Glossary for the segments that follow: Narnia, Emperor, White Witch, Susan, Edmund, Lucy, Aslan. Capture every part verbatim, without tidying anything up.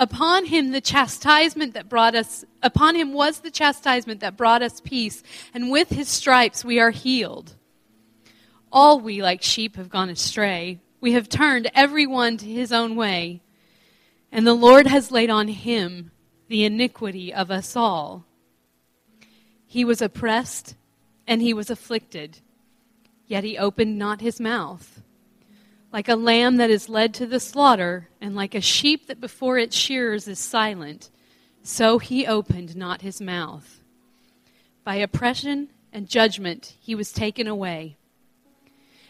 Upon him the chastisement that brought us, upon him was the chastisement that brought us peace, and with his stripes we are healed. All we like sheep have gone astray. We have turned every one to his own way. And the Lord has laid on him the iniquity of us all. He was oppressed and he was afflicted, yet he opened not his mouth. Like a lamb that is led to the slaughter, and like a sheep that before its shearers is silent, so he opened not his mouth. By oppression and judgment he was taken away.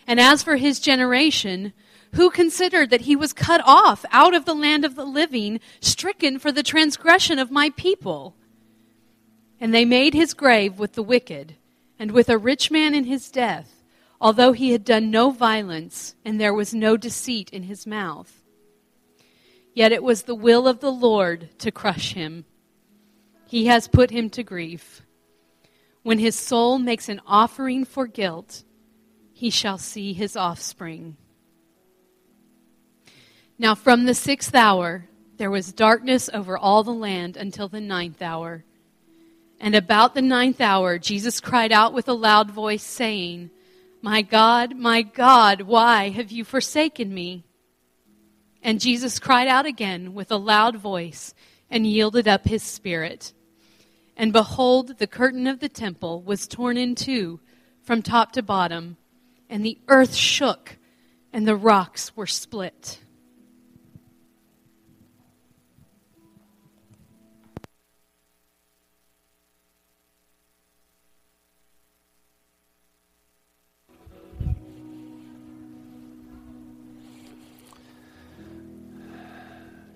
And as for his generation, who considered that he was cut off out of the land of the living, stricken for the transgression of my people? And they made his grave with the wicked, and with a rich man in his death, although he had done no violence, and there was no deceit in his mouth. Yet it was the will of the Lord to crush him. He has put him to grief. When his soul makes an offering for guilt, he shall see his offspring. Now from the sixth hour there was darkness over all the land until the ninth hour. And about the ninth hour Jesus cried out with a loud voice, saying, My God, my God, why have you forsaken me? And Jesus cried out again with a loud voice and yielded up his spirit. And behold, the curtain of the temple was torn in two from top to bottom, and the earth shook, and the rocks were split.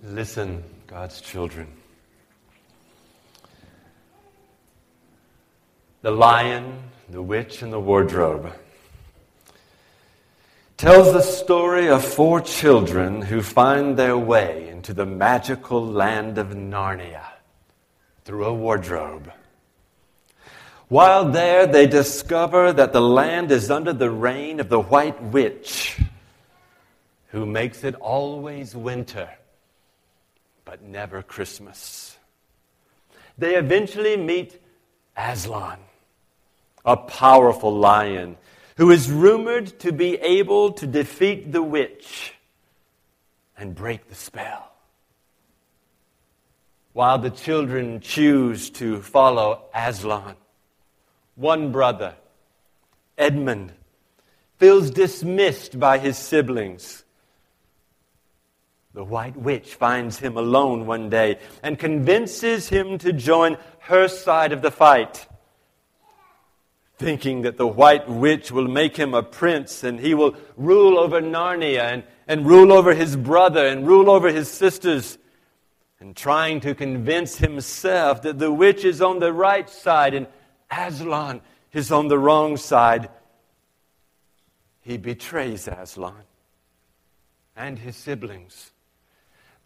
Listen, God's children. The Lion, the Witch, and the Wardrobe tells the story of four children who find their way into the magical land of Narnia through a wardrobe. While there, they discover that the land is under the reign of the White Witch, who makes it always winter, but never Christmas. They eventually meet Aslan, a powerful lion who is rumored to be able to defeat the witch and break the spell. While the children choose to follow Aslan, one brother, Edmund, feels dismissed by his siblings. The White Witch finds him alone one day and convinces him to join her side of the fight, thinking that the White Witch will make him a prince and he will rule over Narnia and, and rule over his brother and rule over his sisters, and trying to convince himself that the witch is on the right side and Aslan is on the wrong side. He betrays Aslan and his siblings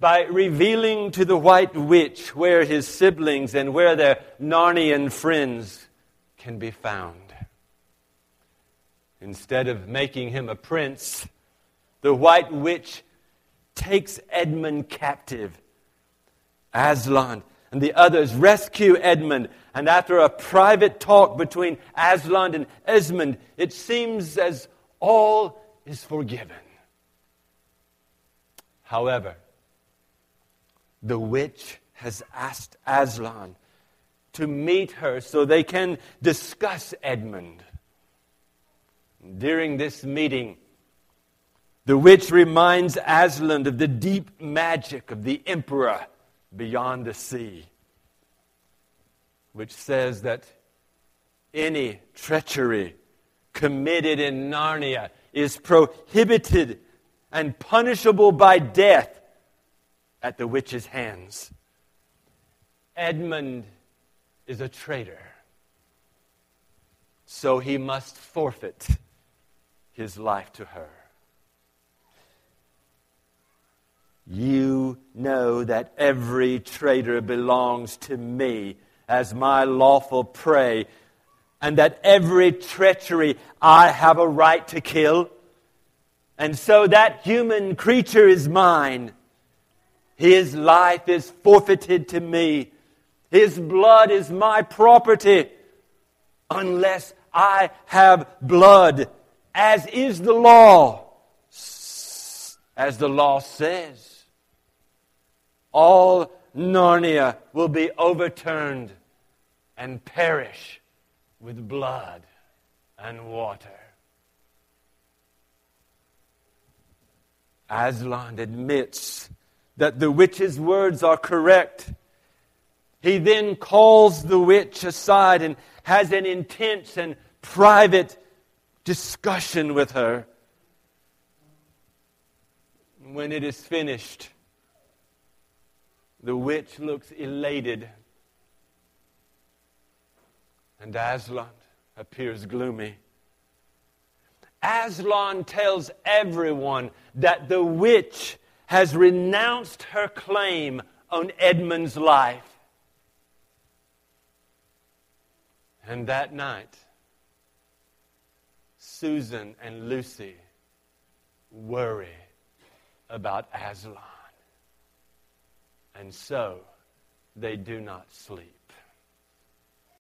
by revealing to the White Witch where his siblings and where their Narnian friends can be found. Instead of making him a prince, the White Witch takes Edmund captive. Aslan and the others rescue Edmund. And after a private talk between Aslan and Edmund, it seems as all is forgiven. However, the witch has asked Aslan to meet her so they can discuss Edmund. During this meeting, the witch reminds Aslan of the deep magic of the Emperor beyond the sea, which says that any treachery committed in Narnia is prohibited and punishable by death at the witch's hands. Edmund is a traitor, so he must forfeit his life to her. You know that every traitor belongs to me as my lawful prey, and that every treachery I have a right to kill. And so that human creature is mine. His life is forfeited to me. His blood is my property, unless I have blood, as is the law. As the law says, all Narnia will be overturned and perish with blood and water. Aslan admits that the witch's words are correct. He then calls the witch aside and has an intense and private discussion with her. When it is finished, the witch looks elated, and Aslan appears gloomy. Aslan tells everyone that the witch has renounced her claim on Edmund's life. And that night, Susan and Lucy worry about Aslan. And so they do not sleep.